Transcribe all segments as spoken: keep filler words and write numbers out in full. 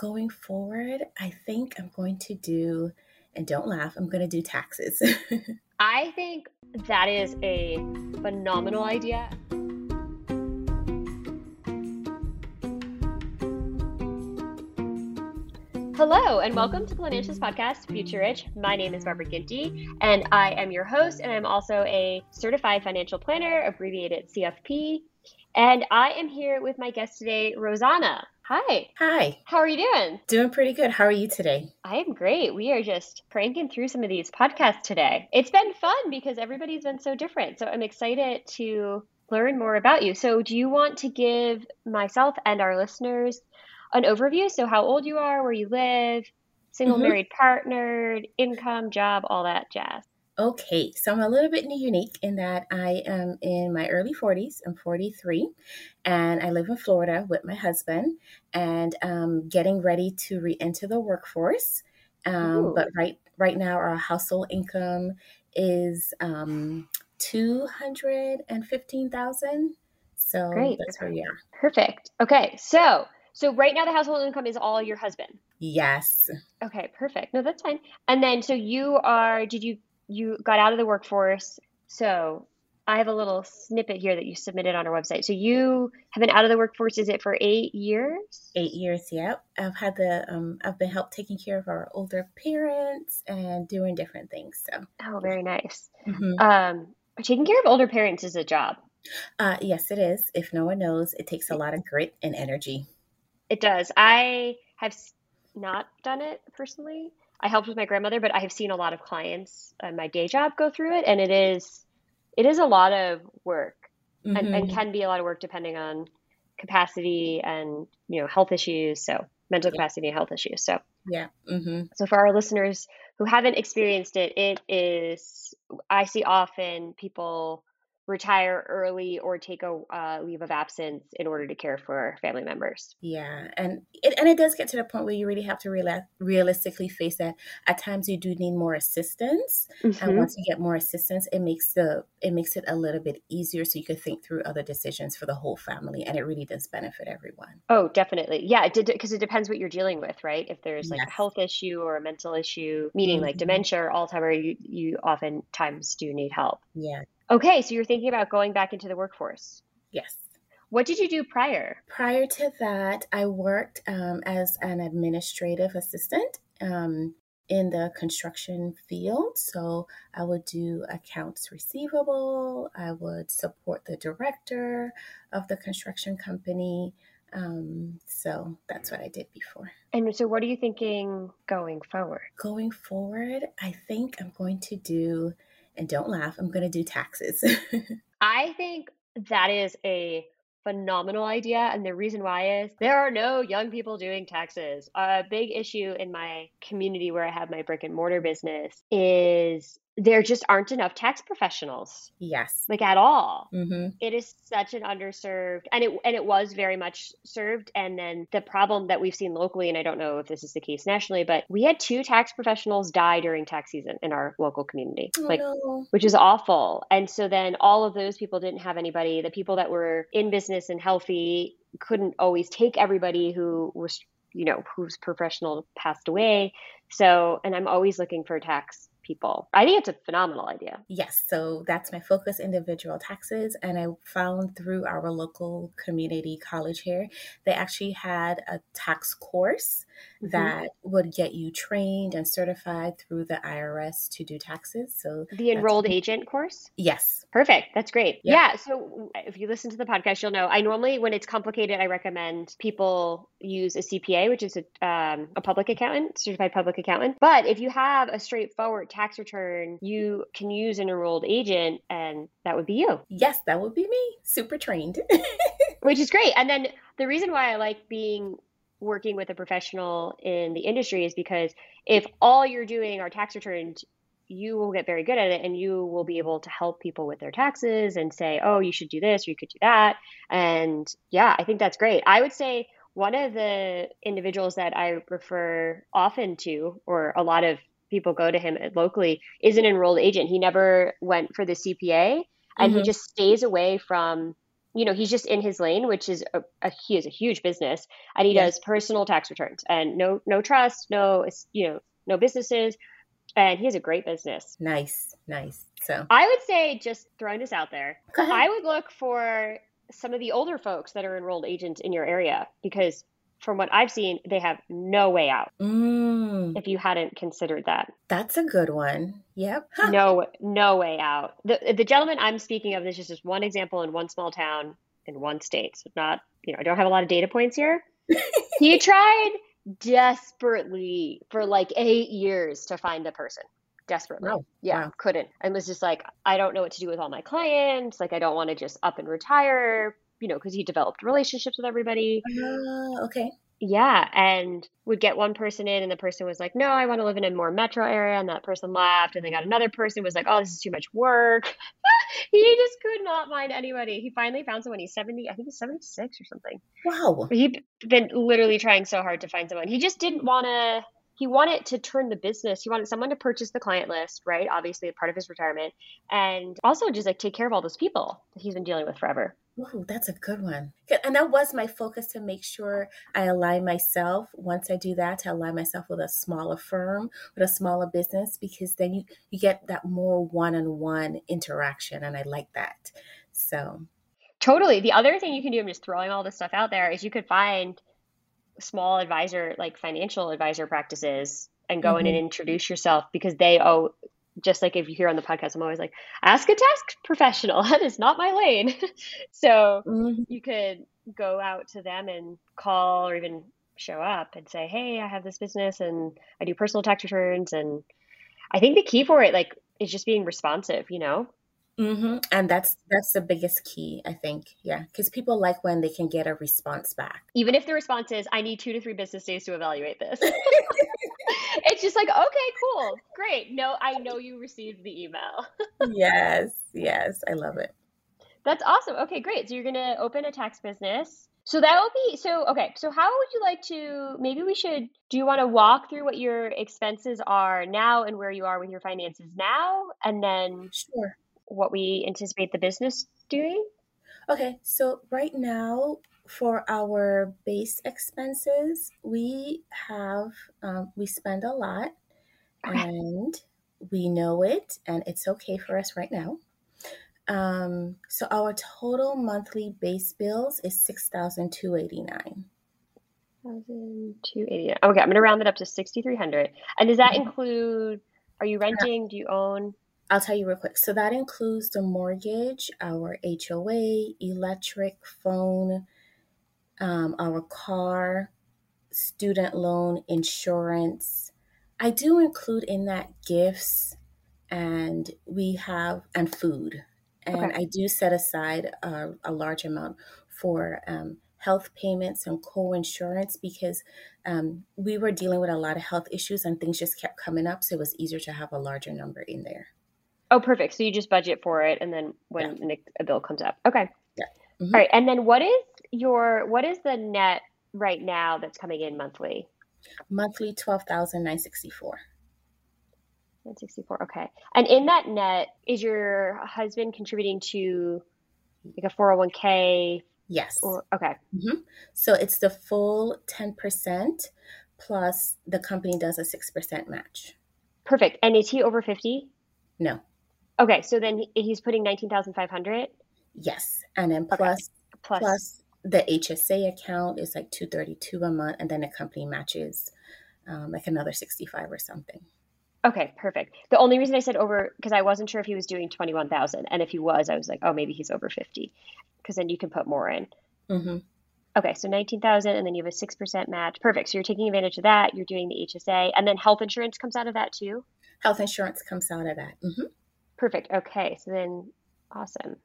Going forward, I think I'm going to do, and don't laugh, I'm going to do taxes. I think that is a phenomenal idea. Hello, and welcome to Planancial's podcast, Future Rich. My name is Barbara Ginty, and I am your host, and I'm also a certified financial planner, abbreviated C F P. And I am here with my guest today, Rosanna. Hi. Hi. How are you doing? Doing pretty good. How are you today? I am great. We are just cranking through some of these podcasts today. It's been fun because everybody's been so different. So I'm excited to learn more about you. So do you want to give myself and our listeners an overview? So how old you are, where you live, single, mm-hmm. married, partnered, income, job, all that jazz. Okay, so I'm a little bit unique in that I am in my early forties. I'm forty-three, and I live in Florida with my husband, and um, getting ready to re-enter the workforce. Um, but right right now, our household income is um, two hundred and fifteen thousand. So Great. That's where we are. Perfect. Okay, so so right now the household income is all your husband. Yes. Okay. Perfect. No, that's fine. And then, so you are? Did you? You got out of the workforce. So I have a little snippet here that you submitted on our website. So you have been out of the workforce, is it for eight years? Eight years, yep. I've had the, um, I've been helped taking care of our older parents and doing different things. So. Oh, very nice. Mm-hmm. Um, taking care of older parents is a job. Uh, yes, it is. If no one knows, it takes a lot of grit and energy. It does. I have not done it personally. I helped with my grandmother, but I have seen a lot of clients on my day job go through it. And it is, it is a lot of work, mm-hmm. and, and can be a lot of work depending on capacity and, you know, health issues. So mental yeah. capacity and health issues. So, yeah. Mm-hmm. So for our listeners who haven't experienced it, it is, I see often people retire early or take a uh, leave of absence in order to care for family members. Yeah. And it, and it does get to the point where you really have to reala- realistically face that at times you do need more assistance. Mm-hmm. And once you get more assistance, it makes the, it makes it a little bit easier so you can think through other decisions for the whole family. And it really does benefit everyone. Oh, definitely. Yeah. It did, because it depends what you're dealing with, right? If there's like yes. a health issue or a mental issue, meaning mm-hmm. like dementia or Alzheimer's, you, you oftentimes do need help. Yeah. Okay, so you're thinking about going back into the workforce. Yes. What did you do prior? Prior to that, I worked um, as an administrative assistant um, in the construction field. So I would do accounts receivable. I would support the director of the construction company. Um, so that's what I did before. And so what are you thinking going forward? Going forward, I think I'm going to do... And don't laugh, I'm going to do taxes. I think that is a phenomenal idea. And the reason why is there are no young people doing taxes. A big issue in my community where I have my brick and mortar business is there just aren't enough tax professionals. Yes. Like at all. Mm-hmm. It is such an underserved, and it and it was very much served. And then the problem that we've seen locally, and I don't know if this is the case nationally, but we had two tax professionals die during tax season in our local community, oh, like no. which is awful. And so then all of those people didn't have anybody. The people that were in business and healthy couldn't always take everybody who was, you know, whose professional passed away. So, and I'm always looking for tax people. I think it's a phenomenal idea. Yes. So that's my focus, individual taxes. And I found through our local community college here, they actually had a tax course mm-hmm. that would get you trained and certified through the I R S to do taxes. So the enrolled agent course? Yes. Perfect. That's great. Yeah. yeah. So if you listen to the podcast, you'll know I normally, when it's complicated, I recommend people use a C P A, which is a, um, a public accountant, certified public accountant. But if you have a straightforward tax return, you can use an enrolled agent, and that would be you. Yes, that would be me. Super trained. Which is great. And then the reason why I like being working with a professional in the industry is because if all you're doing are tax returns, you will get very good at it, and you will be able to help people with their taxes and say, oh, you should do this, or you could do that. And yeah, I think that's great. I would say one of the individuals that I refer often to, or a lot of people go to him locally, is an enrolled agent. He never went for the C P A, and mm-hmm. he just stays away from, you know, he's just in his lane, which is a, a he is a huge business, and he yeah. does personal tax returns and no, no trust, no, you know, no businesses. And he has a great business. Nice. Nice. So I would say, just throwing this out there, I would look for some of the older folks that are enrolled agents in your area, because from what I've seen, they have no way out. Mm. If you hadn't considered that. That's a good one. Yep. Huh. No, no way out. The the gentleman I'm speaking of, this is just one example in one small town in one state. So not, you know, I don't have a lot of data points here. He tried desperately for like eight years to find the person. Desperately. Wow. Yeah. Wow. Couldn't. And was just like, I don't know what to do with all my clients. Like, I don't want to just up and retire, you know, because he developed relationships with everybody. Uh, okay. Yeah. And would get one person in, and the person was like, no, I want to live in a more metro area. And that person left, and they got another person who was like, oh, this is too much work. He just could not find anybody. He finally found someone. He's seventy, I think he's seventy-six or something. Wow. He'd been literally trying so hard to find someone. He just didn't want to, he wanted to turn the business. He wanted someone to purchase the client list, right? Obviously part of his retirement, and also just like take care of all those people that he's been dealing with forever. Whoa, that's a good one. And that was my focus, to make sure I align myself. Once I do that, to align myself with a smaller firm, with a smaller business, because then you, you get that more one-on-one interaction. And I like that. So totally. The other thing you can do, I'm just throwing all this stuff out there, is you could find small advisor, like financial advisor practices, and go mm-hmm. in and introduce yourself, because they owe, just like if you hear on the podcast, I'm always like, ask a tax professional. That is not my lane. So mm-hmm. you could go out to them and call, or even show up and say, hey, I have this business and I do personal tax returns. And I think the key for it, like, is just being responsive, you know? Mm-hmm. And that's, that's the biggest key, I think. Yeah. Cause people like when they can get a response back. Even if the response is, I need two to three business days to evaluate this. It's just like, okay, cool. Great. No, I know you received the email. Yes. Yes. I love it. That's awesome. Okay, great. So you're going to open a tax business. So that will be, so, okay. So how would you like to, maybe we should, do you want to walk through what your expenses are now and where you are with your finances now? And then sure. what we anticipate the business doing? Okay. So right now, for our base expenses, we have, um, we spend a lot, okay. and we know it, and it's okay for us right now. Um, so our total monthly base bills is six thousand two hundred eighty-nine dollars. six thousand two hundred eighty-nine dollars. Okay, I'm going to round it up to six thousand three hundred dollars. And does that include, are you renting? Do you own? I'll tell you real quick. So that includes the mortgage, our H O A, electric, phone, Um, our car, student loan, insurance. I do include in that gifts, and we have, and food. And okay. I do set aside a, a large amount for um, health payments and co-insurance, because um, we were dealing with a lot of health issues and things just kept coming up. So it was easier to have a larger number in there. Oh, perfect. So you just budget for it, and then when yeah. a bill comes up. Okay. Yeah. Mm-hmm. All right. And then what is your, what is the net right now that's coming in monthly? Monthly twelve thousand nine hundred sixty-four dollars. nine hundred sixty-four dollars. Okay. And in that net, is your husband contributing to like a four oh one k? Yes. Or, okay. Mm-hmm. So it's the full ten percent plus the company does a six percent match. Perfect. And is he over fifty? No. Okay. So then he's putting nineteen thousand five hundred dollars? Yes. And then plus, okay. plus, plus the H S A account is like two hundred thirty-two dollars a month, and then the company matches um, like another sixty-five dollars or something. Okay, perfect. The only reason I said over, because I wasn't sure if he was doing twenty-one thousand dollars, and if he was, I was like, oh, maybe he's over fifty, because then you can put more in. Mm-hmm. Okay, so nineteen thousand dollars, and then you have a six percent match. Perfect. So you're taking advantage of that. You're doing the H S A, and then health insurance comes out of that too? Health insurance comes out of that. Mm-hmm. Perfect. Okay, so then awesome.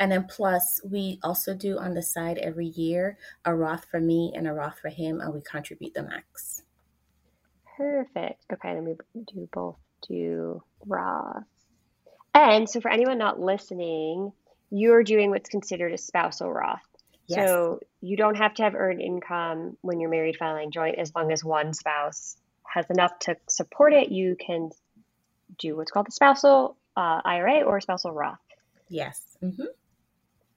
And then plus, we also do on the side every year a Roth for me and a Roth for him, and we contribute the max. Perfect. Okay, then we do both do Roth. And so for anyone not listening, you're doing what's considered a spousal Roth. Yes. So you don't have to have earned income when you're married filing joint. As long as one spouse has enough to support it, you can do what's called a spousal uh, I R A or a spousal Roth. Yes. Mm-hmm.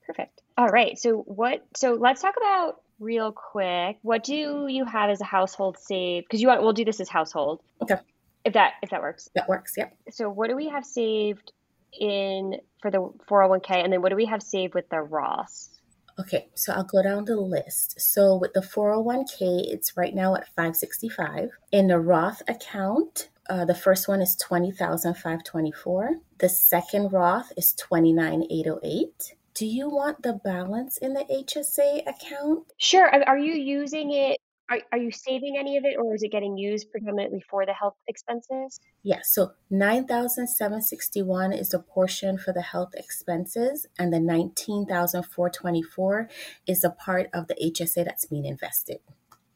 Perfect. All right. So what, so let's talk about real quick. What do you have as a household save? Cause you want, we'll do this as household. Okay. If that, if that works. That works. Yep. So what do we have saved in for the four oh one k? And then what do we have saved with the Roth? Okay. So I'll go down the list. So with the four oh one k, it's right now at five sixty-five. In the Roth account, Uh, the first one is twenty thousand five hundred twenty-four dollars. The second Roth is twenty-nine thousand eight hundred eight dollars. Do you want the balance in the H S A account? Sure. Are you using it? Are, are you saving any of it, or is it getting used predominantly for the health expenses? Yes. Yeah, so nine thousand seven hundred sixty-one dollars is the portion for the health expenses, and the nineteen thousand four hundred twenty-four dollars is the part of the H S A that's being invested.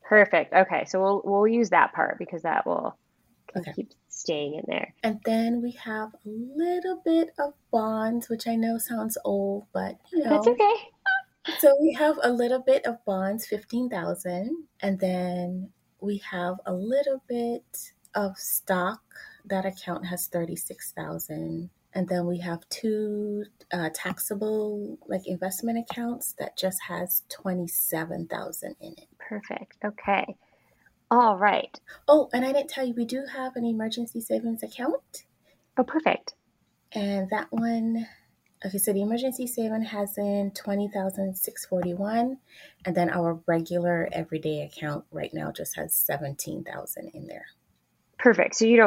Perfect. Okay. So we'll we'll use that part because that will... Okay. Keep staying in there. And then we have a little bit of bonds, which I know sounds old, but you know. That's okay. So we have a little bit of bonds, fifteen thousand dollars. And then we have a little bit of stock. That account has thirty-six thousand dollars. And then we have two uh, taxable like investment accounts that just has twenty-seven thousand dollars in it. Perfect. Okay. All right. Oh, and I didn't tell you, we do have an emergency savings account. Oh, perfect. And that one, okay, so the emergency saving has in twenty thousand six hundred forty-one dollars. And then our regular everyday account right now just has seventeen thousand dollars in there. Perfect. So you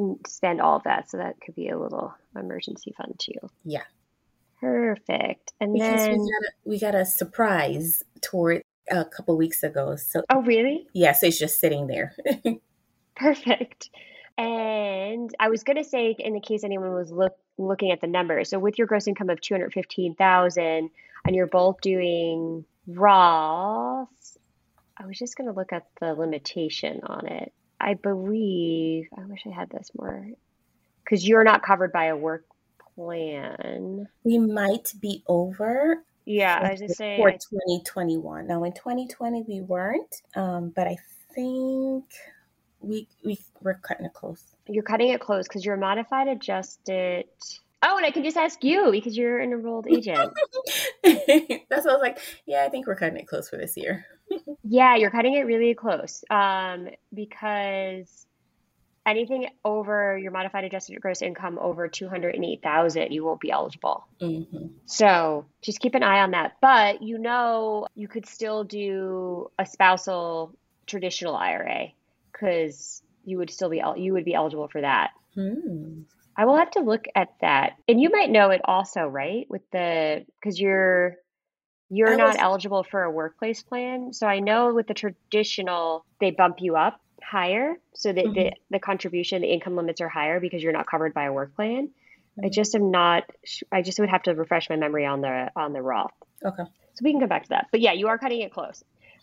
don't spend all of that. So that could be a little emergency fund too. Yeah. Perfect. And because then we got, a, we got a surprise toward a couple weeks ago. So oh, really? Yes, yeah, so it's just sitting there. Perfect. And I was going to say, in the case anyone was look, looking at the numbers, so with your gross income of two hundred fifteen thousand dollars and you're both doing Roth, I was just going to look at the limitation on it. I believe, I wish I had this more, because you're not covered by a work plan. We might be over. Yeah, I was just saying. For twenty twenty-one. Now, in twenty twenty, we weren't, um, but I think we, we, we're cutting it close. You're cutting it close because you're modified, adjusted. Oh, and I can just ask you because you're an enrolled agent. That's what I was like, yeah, I think we're cutting it close for this year. Yeah, you're cutting it really close um, because anything over your modified adjusted gross income over two hundred eight thousand dollars, you won't be eligible. Mm-hmm. So just keep an eye on that. But you know, you could still do a spousal traditional I R A because you would still be you would be eligible for that. Mm. I will have to look at that, and you might know it also, right? With the because you're you're I not was... eligible for a workplace plan. So I know with the traditional, they bump you up higher, so that mm-hmm. the, the contribution, the income limits are higher because you're not covered by a work plan. Mm-hmm. I just am not. I just would have to refresh my memory on the on the Roth. Okay, so we can go back to that. But yeah, you are cutting it close.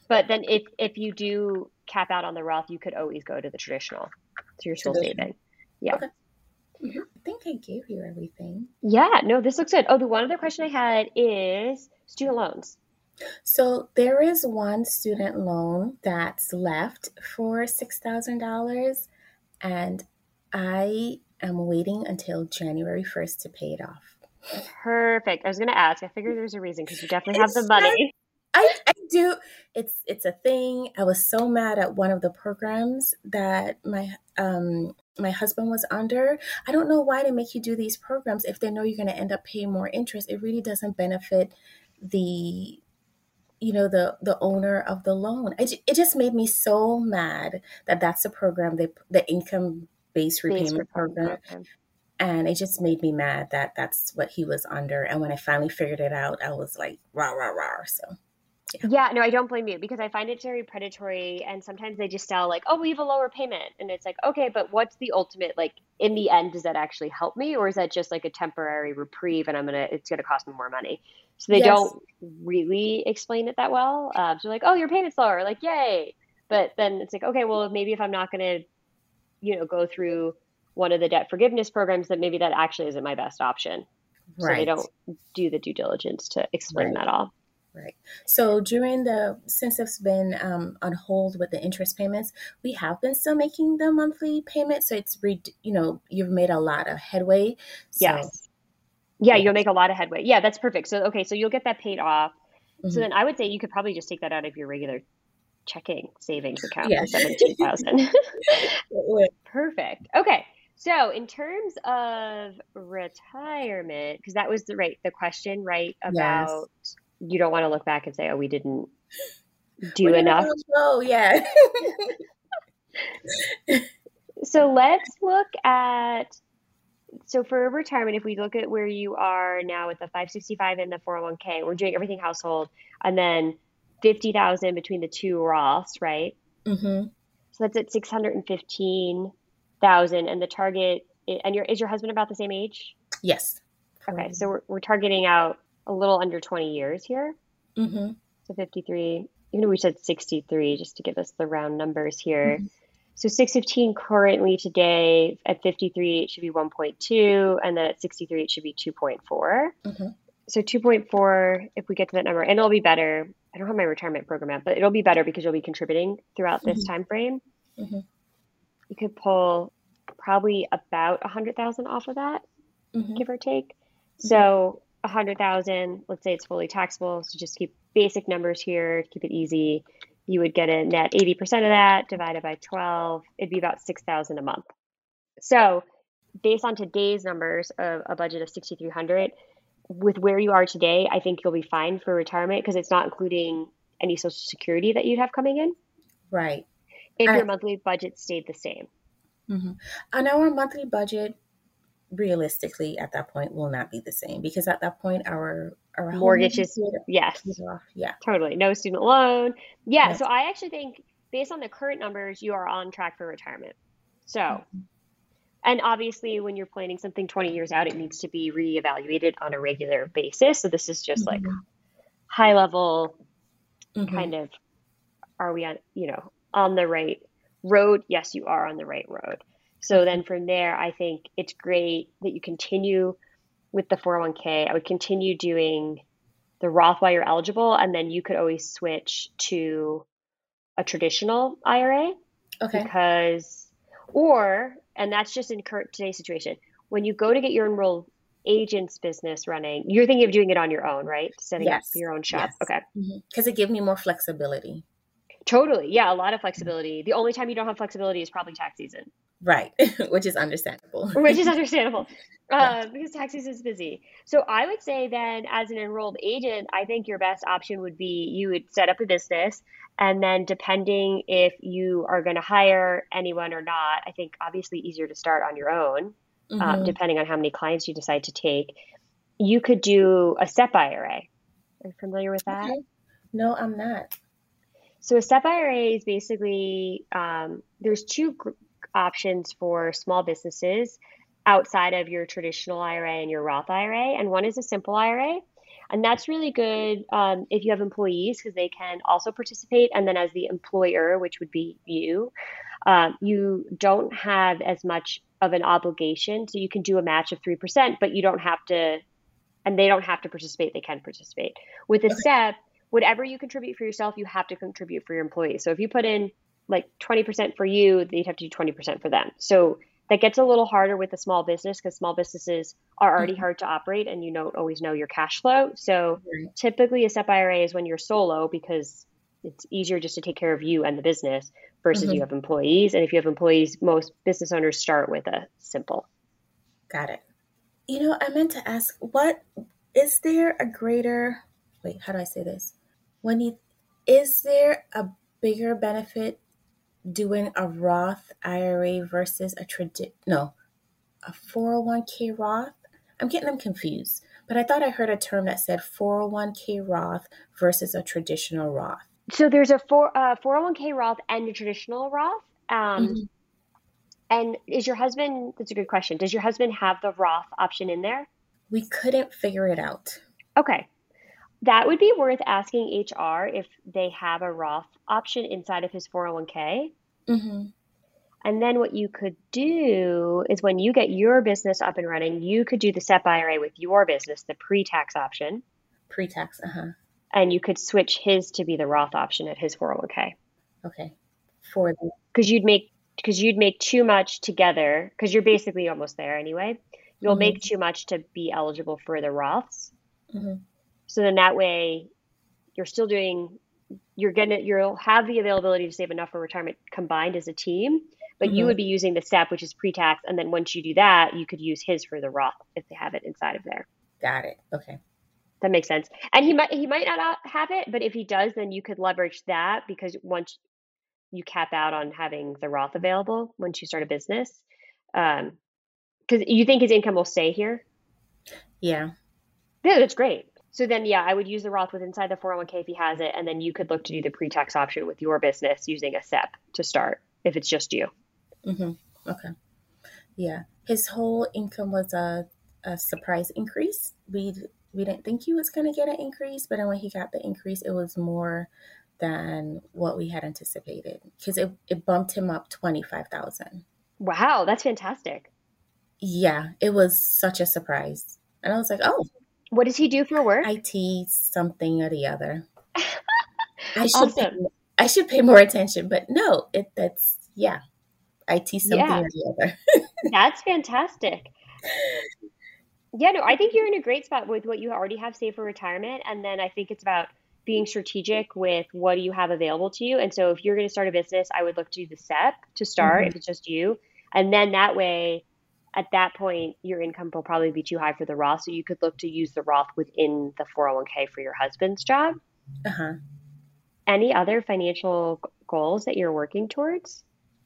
But then if if you do cap out on the Roth, you could always go to the traditional. So you're still saving. Yeah. Okay. Mm-hmm. I think I gave you everything. Yeah. No, this looks good. Oh, the one other question I had is student loans. So there is one student loan that's left for six thousand dollars, and I am waiting until January first to pay it off. Perfect. I was going to ask. I figured there's a reason because you definitely have it's the money. I, I do. It's it's a thing. I was so mad at one of the programs that my um my husband was under. I don't know why they make you do these programs if they know you're going to end up paying more interest. It really doesn't benefit the you know, the, the owner of the loan. It, it just made me so mad that that's the program, they, the income-based repayment, repayment program. program. And it just made me mad that that's what he was under. And when I finally figured it out, I was like, rah, rah, rah. So, yeah. yeah, no, I don't blame you, because I find it very predatory. And sometimes they just tell like, oh, we have a lower payment. And it's like, okay, but what's the ultimate, like in the end, does that actually help me? Or is that just like a temporary reprieve and I'm going to, it's going to cost me more money. So they yes. don't really explain it that well. Um, so like, oh, your payment's lower. Like, yay. But then it's like, okay, well, maybe if I'm not going to, you know, go through one of the debt forgiveness programs, that maybe that actually isn't my best option. Right. So they don't do the due diligence to explain right. that all. Right. So during the, since it's been um, on hold with the interest payments, we have been still making the monthly payment. So it's, re- you know, you've made a lot of headway. So. Yes. Yeah. You'll make a lot of headway. Yeah. That's perfect. So, okay. So you'll get that paid off. Mm-hmm. So then I would say you could probably just take that out of your regular checking savings account yeah. for seventeen thousand dollars. Perfect. Okay. So in terms of retirement, because that was the right the question, right, about yes. you don't want to look back and say, oh, we didn't do We're enough. Oh, yeah. So let's look at, so for retirement, if we look at where you are now with the five sixty-five and the four oh one k, we're doing everything household, and then fifty thousand between the two Roths, right? Mm-hmm. So that's at six hundred fifteen thousand, and the target, and your is your husband about the same age? Yes. Okay, so we're we're targeting out a little under twenty years here. Mm-hmm. So fifty-three, even though we said sixty-three, just to give us the round numbers here. Mm-hmm. So six fifteen currently today. At fifty-three, it should be one point two, and then at sixty-three, it should be two point four. Mm-hmm. So two point four, if we get to that number, and it'll be better. I don't have my retirement program out, but it'll be better because you'll be contributing throughout this mm-hmm. time frame. Mm-hmm. You could pull probably about one hundred thousand dollars off of that, mm-hmm. give or take. Mm-hmm. So one hundred thousand dollars, let's say it's fully taxable. So just keep basic numbers here, keep it easy. You would get a net eighty percent of that divided by twelve. It'd be about six thousand dollars a month. So based on today's numbers of a budget of six thousand three hundred dollars, with where you are today, I think you'll be fine for retirement because it's not including any Social Security that you'd have coming in. Right. If your monthly budget stayed the same. Mm-hmm. And our monthly budget, realistically, at that point, will not be the same. Because at that point, our, our mortgage is, yes. Yeah. Totally. No student loan. Yeah. Yes. So I actually think, based on the current numbers, you are on track for retirement. So, mm-hmm. and obviously, when you're planning something twenty years out, it needs to be reevaluated on a regular basis. So this is just mm-hmm. like high level mm-hmm. kind of, are we on, you know, on the right road? Yes, you are on the right road. So then from there, I think it's great that you continue with the four oh one k. I would continue doing the Roth while you're eligible. And then you could always switch to a traditional I R A. Okay. Because, or, and that's just in current today's situation, when you go to get your enrolled agent's business running, you're thinking of doing it on your own, right? Setting yes. up your own shop. Yes. Okay. Because mm-hmm. it gives me more flexibility. Totally. Yeah. A lot of flexibility. The only time you don't have flexibility is probably tax season. Right. Which is understandable. Which is understandable uh, yeah. because tax season is busy. So I would say then as an enrolled agent, I think your best option would be you would set up a business, and then depending if you are going to hire anyone or not, I think obviously easier to start on your own, mm-hmm. um, depending on how many clients you decide to take. You could do a SEP I R A. Are you familiar with that? Okay. No, I'm not. So a SEP I R A is basically, um, there's two gr- options for small businesses outside of your traditional I R A and your Roth I R A. And one is a simple I R A. And that's really good um, if you have employees, because they can also participate. And then as the employer, which would be you, uh, you don't have as much of an obligation. So you can do a match of three percent, but you don't have to, and they don't have to participate. They can participate. With a SEP, whatever you contribute for yourself, you have to contribute for your employees. So if you put in like twenty percent for you, they'd have to do twenty percent for them. So that gets a little harder with a small business because small businesses are already mm-hmm. hard to operate, and you don't always know your cash flow. So mm-hmm. typically a SEP I R A is when you're solo, because it's easier just to take care of you and the business versus mm-hmm. you have employees. And if you have employees, most business owners start with a simple. Got it. You know, I meant to ask, what is there a greater, wait, how do I say this? When you, is there a bigger benefit doing a Roth I R A versus a tradi- no, a four oh one k Roth? I'm getting them confused, but I thought I heard a term that said four oh one k Roth versus a traditional Roth. So there's a four, uh, four oh one k Roth and a traditional Roth. Um, mm-hmm. And is your husband, that's a good question. Does your husband have the Roth option in there? We couldn't figure it out. Okay. That would be worth asking H R if they have a Roth option inside of his four oh one k. Mm-hmm. And then what you could do is when you get your business up and running, you could do the S E P I R A with your business, the pre-tax option. Pre-tax, uh-huh. And you could switch his to be the Roth option at his four oh one k. Okay. For the- 'Cause you'd make because you'd make too much together, because you're basically almost there anyway. You'll mm-hmm. make too much to be eligible for the Roths. Mm-hmm. So then that way you're still doing, you're gonna, you'll have the availability to save enough for retirement combined as a team, but mm-hmm. you would be using the S E P, which is pre-tax. And then once you do that, you could use his for the Roth if they have it inside of there. Got it. Okay. That makes sense. And he might, he might not have it, but if he does, then you could leverage that because once you cap out on having the Roth available once you start a business. Um, 'cause you think his income will stay here? Yeah. Yeah, that's great. So then, yeah, I would use the Roth with inside the four oh one k if he has it. And then you could look to do the pre-tax option with your business using a S E P to start if it's just you. Mm-hmm. Okay. Yeah. His whole income was a, a surprise increase. We, we didn't think he was going to get an increase, but then when he got the increase, it was more than what we had anticipated because it, it bumped him up twenty-five thousand dollars. Wow, that's fantastic. Yeah, it was such a surprise. And I was like, oh. What does he do for work? I T, something or the other. I, should awesome. pay, I should pay more attention, but no, it that's, yeah, I T, something yeah. or the other. That's fantastic. Yeah, no, I think you're in a great spot with what you already have saved for retirement. And then I think it's about being strategic with what do you have available to you. And so if you're going to start a business, I would look to do the S E P to start mm-hmm. if it's just you. And then that way, at that point, your income will probably be too high for the Roth. So you could look to use the Roth within the four oh one k for your husband's job. Uh-huh. Any other financial goals that you're working towards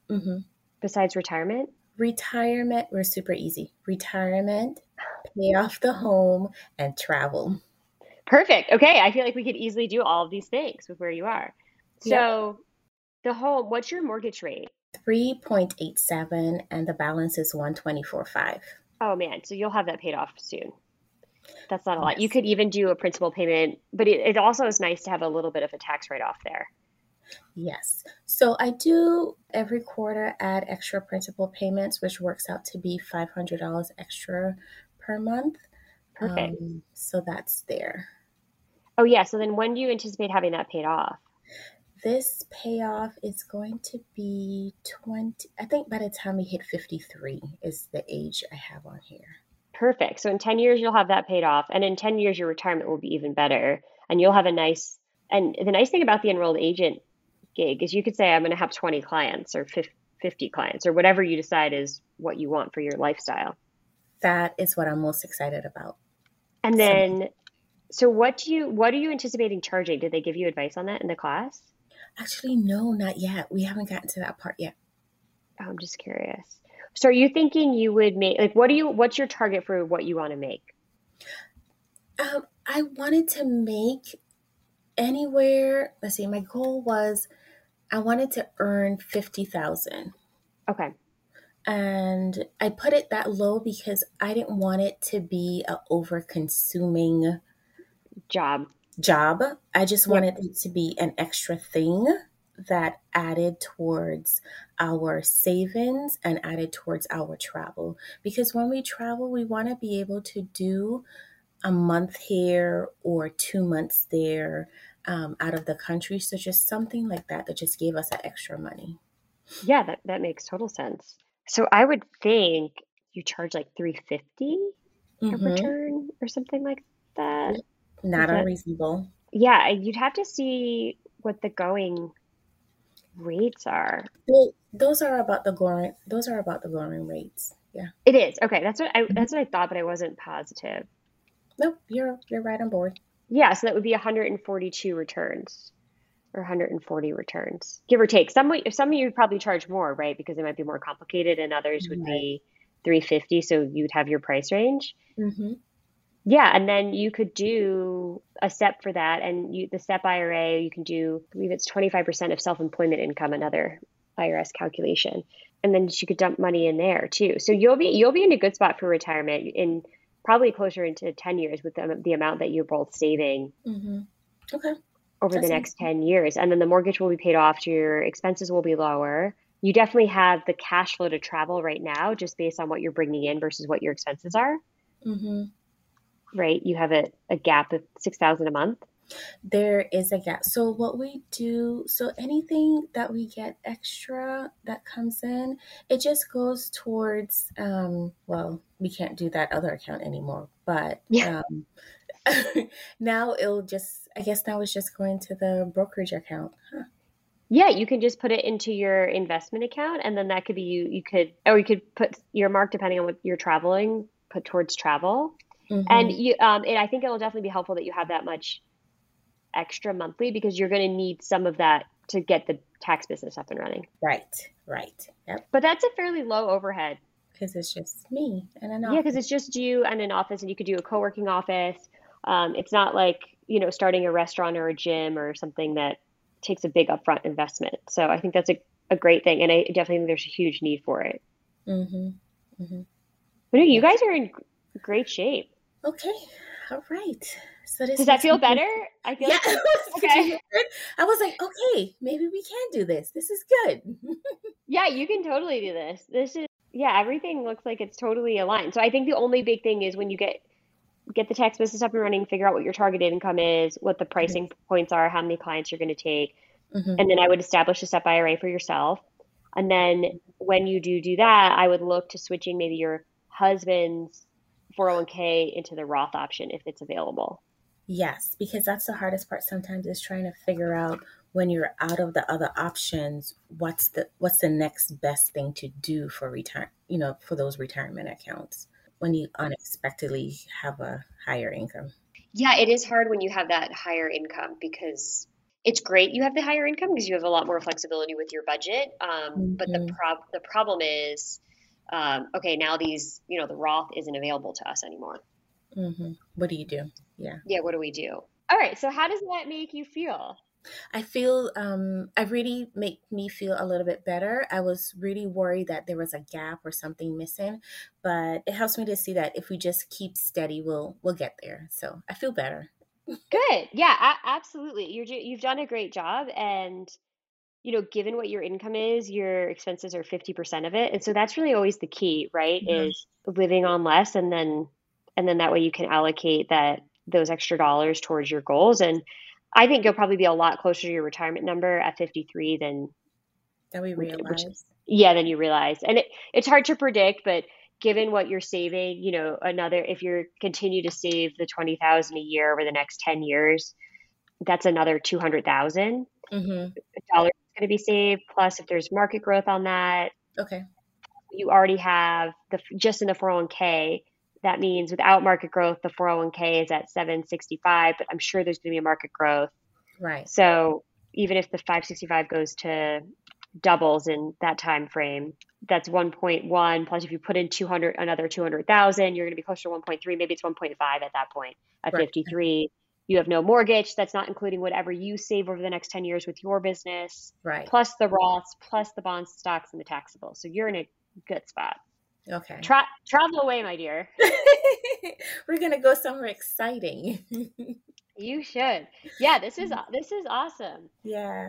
mm-hmm. besides retirement? Retirement, we're super easy. Retirement, pay off the home, and travel. Perfect. Okay. I feel like we could easily do all of these things with where you are. So yeah. The home, what's your mortgage rate? three point eight seven and the balance is one twenty-four point five. Oh man. So you'll have that paid off soon. That's not a lot. Yes. You could even do a principal payment, but it, it also is nice to have a little bit of a tax write-off there. Yes. So I do every quarter add extra principal payments, which works out to be five hundred dollars extra per month. Perfect. Um, so that's there. Oh, yeah. So then when do you anticipate having that paid off? This payoff is going to be twenty. I think by the time we hit fifty-three is the age I have on here. Perfect. So in ten years, you'll have that paid off. And in ten years, your retirement will be even better. And you'll have a nice, and the nice thing about the enrolled agent gig is you could say, I'm going to have twenty clients or fifty clients or whatever you decide is what you want for your lifestyle. That is what I'm most excited about. And then, Something. so what do you, what are you anticipating charging? Did they give you advice on that in the class? Actually, no, not yet. We haven't gotten to that part yet. Oh, I'm just curious. So are you thinking you would make, like, what do you, what's your target for what you want to make? Um, I wanted to make anywhere, let's see, my goal was I wanted to earn fifty thousand dollars. Okay. And I put it that low because I didn't want it to be an over-consuming job. Job. I just yep. wanted it to be an extra thing that added towards our savings and added towards our travel. Because when we travel, we want to be able to do a month here or two months there um, out of the country. So just something like that that just gave us that extra money. Yeah, that, that makes total sense. So I would think you charge like three hundred fifty dollars mm-hmm. a return or something like that. Not that, unreasonable. Yeah, you'd have to see what the going rates are. Well, those are about the going. Those are about the going rates. Yeah, it is. Okay, that's what I. That's what I thought, but I wasn't positive. Nope, you're you're right on board. Yeah, so that would be one hundred forty-two returns or one hundred forty returns, give or take. Some some of you would probably charge more, right? Because they might be more complicated, and others would right. be three hundred fifty, so you'd have your price range. Mm-hmm. Yeah, and then you could do a S E P for that, and you, the S E P I R A, you can do, I believe it's twenty-five percent of self-employment income, another I R S calculation. And then you could dump money in there too. So you'll be you'll be in a good spot for retirement in probably closer into ten years with the, the amount that you're both saving mm-hmm. okay. over That's the next nice. ten years. And then the mortgage will be paid off, your expenses will be lower. You definitely have the cash flow to travel right now just based on what you're bringing in versus what your expenses are. Mm-hmm. Right? You have a, a gap of six thousand dollars a month. There is a gap. So what we do, so anything that we get extra that comes in, it just goes towards, um, well, we can't do that other account anymore, but yeah. um, now it'll just, I guess now it's just going to the brokerage account. Huh? Yeah, you can just put it into your investment account, and then that could be you, you could, or you could put your mark, depending on what you're traveling, put towards travel. Mm-hmm. And you, um, and I think it will definitely be helpful that you have that much extra monthly, because you're going to need some of that to get the tax business up and running. Right, right. Yep. But that's a fairly low overhead. Because it's just me and an office. Yeah, because it's just you and an office, and you could do a co-working office. Um, it's not like, you know, starting a restaurant or a gym or something that takes a big upfront investment. So I think that's a, a great thing. And I definitely think there's a huge need for it. Mm-hmm. Mm-hmm. But no, you guys are in great shape. Okay. All right. So this Does that feel better? I feel yeah. like okay. I was like, okay, maybe we can do this. This is good. Yeah, you can totally do this. This is, yeah, everything looks like it's totally aligned. So I think the only big thing is when you get get the tax business up and running, figure out what your targeted income is, what the pricing mm-hmm. points are, how many clients you're going to take. Mm-hmm. And then I would establish a S E P I R A for yourself. And then when you do do that, I would look to switching maybe your husband's four oh one k into the Roth option if it's available. Yes, because that's the hardest part sometimes, is trying to figure out when you're out of the other options, what's the what's the next best thing to do for retire, you know, for those retirement accounts when you unexpectedly have a higher income. Yeah, it is hard when you have that higher income, because it's great you have the higher income because you have a lot more flexibility with your budget. Um, mm-hmm. But the prob the problem is. Um, okay, now these, you know, the Roth isn't available to us anymore. Mm-hmm. What do you do? Yeah. Yeah. What do we do? All right. So how does that make you feel? I feel, um, it really made me feel a little bit better. I was really worried that there was a gap or something missing, but it helps me to see that if we just keep steady, we'll, we'll get there. So I feel better. Good. Yeah, a- absolutely. You're, you've done a great job, and you know, given what your income is, your expenses are fifty percent of it. And so that's really always the key, right? Mm-hmm. Is living on less. And then, and then that way you can allocate that, those extra dollars towards your goals. And I think you'll probably be a lot closer to your retirement number at fifty-three than that we realize. Which, yeah. Than you realize. And it, it's hard to predict, but given what you're saving, you know, another, if you're continue to save the twenty thousand a year over the next ten years, that's another two hundred thousand dollars. Mm-hmm. Going to be saved, plus if there's market growth on that. Okay. You already have the just in the four oh one k. That means without market growth, the four oh one k is at seven sixty-five, but I'm sure there's going to be a market growth. Right. So even if the five sixty-five goes to doubles in that time frame, that's one point one, plus if you put in two hundred another two hundred thousand, you're going to be closer to one point three, maybe it's one point five at that point. At right. fifty-three, you have no mortgage. That's not including whatever you save over the next ten years with your business, right? Plus the Roths, plus the bonds, stocks, and the taxable. So you're in a good spot. Okay. Tra- travel away, my dear. We're going to go somewhere exciting. You should. Yeah, this is, this is awesome. Yeah.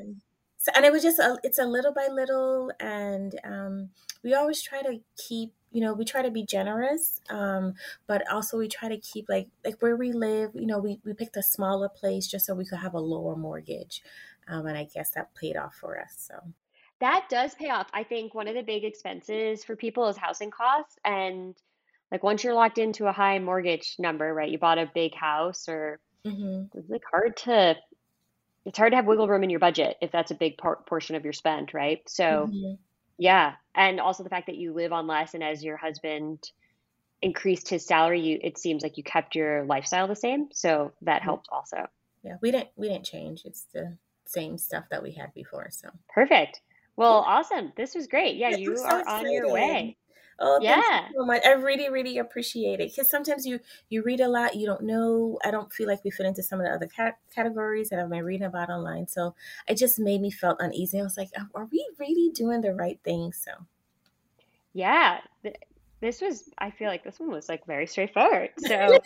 So, and it was just, a, it's a little by little. And um, we always try to keep, you know, we try to be generous, um, but also we try to keep like, like where we live, you know, we, we picked a smaller place just so we could have a lower mortgage. Um, and I guess that paid off for us. So that does pay off. I think one of the big expenses for people is housing costs. And like once you're locked into a high mortgage number, right, you bought a big house or mm-hmm. it's like hard to, it's hard to have wiggle room in your budget if that's a big por- portion of your spend. Right. So mm-hmm. yeah. And also the fact that you live on less, and as your husband increased his salary, you it seems like you kept your lifestyle the same. So that helped also. Yeah, we didn't we didn't change. It's the same stuff that we had before. So perfect. Well, yeah. Awesome. This was great. Yeah, you so are excited. On your way. Oh, yeah. Thank you so much. I really, really appreciate it. Because sometimes you, you read a lot, you don't know. I don't feel like we fit into some of the other cat- categories that I've been reading about online. So it just made me felt uneasy. I was like, are we really doing the right thing? So, yeah, th- this was, I feel like this one was like very straightforward. So good.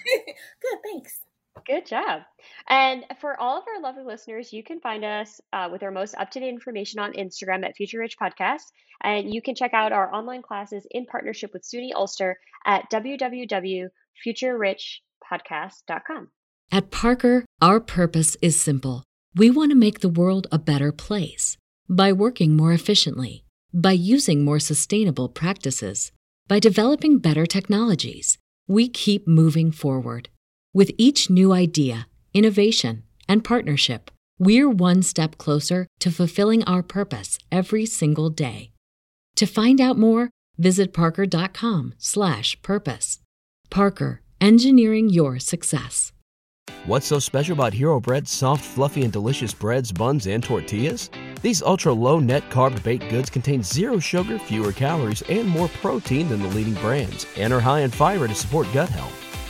Thanks. Good job. And for all of our lovely listeners, you can find us uh, with our most up-to-date information on Instagram at Future Rich Podcast. And you can check out our online classes in partnership with SUNY Ulster at w w w dot future rich podcast dot com. At Parker, our purpose is simple. We want to make the world a better place by working more efficiently, by using more sustainable practices, by developing better technologies. We keep moving forward. With each new idea, innovation, and partnership, we're one step closer to fulfilling our purpose every single day. To find out more, visit parker.com slash purpose. Parker, engineering your success. What's so special about Hero Bread's soft, fluffy, and delicious breads, buns, and tortillas? These ultra-low net-carb baked goods contain zero sugar, fewer calories, and more protein than the leading brands, and are high in fiber to support gut health.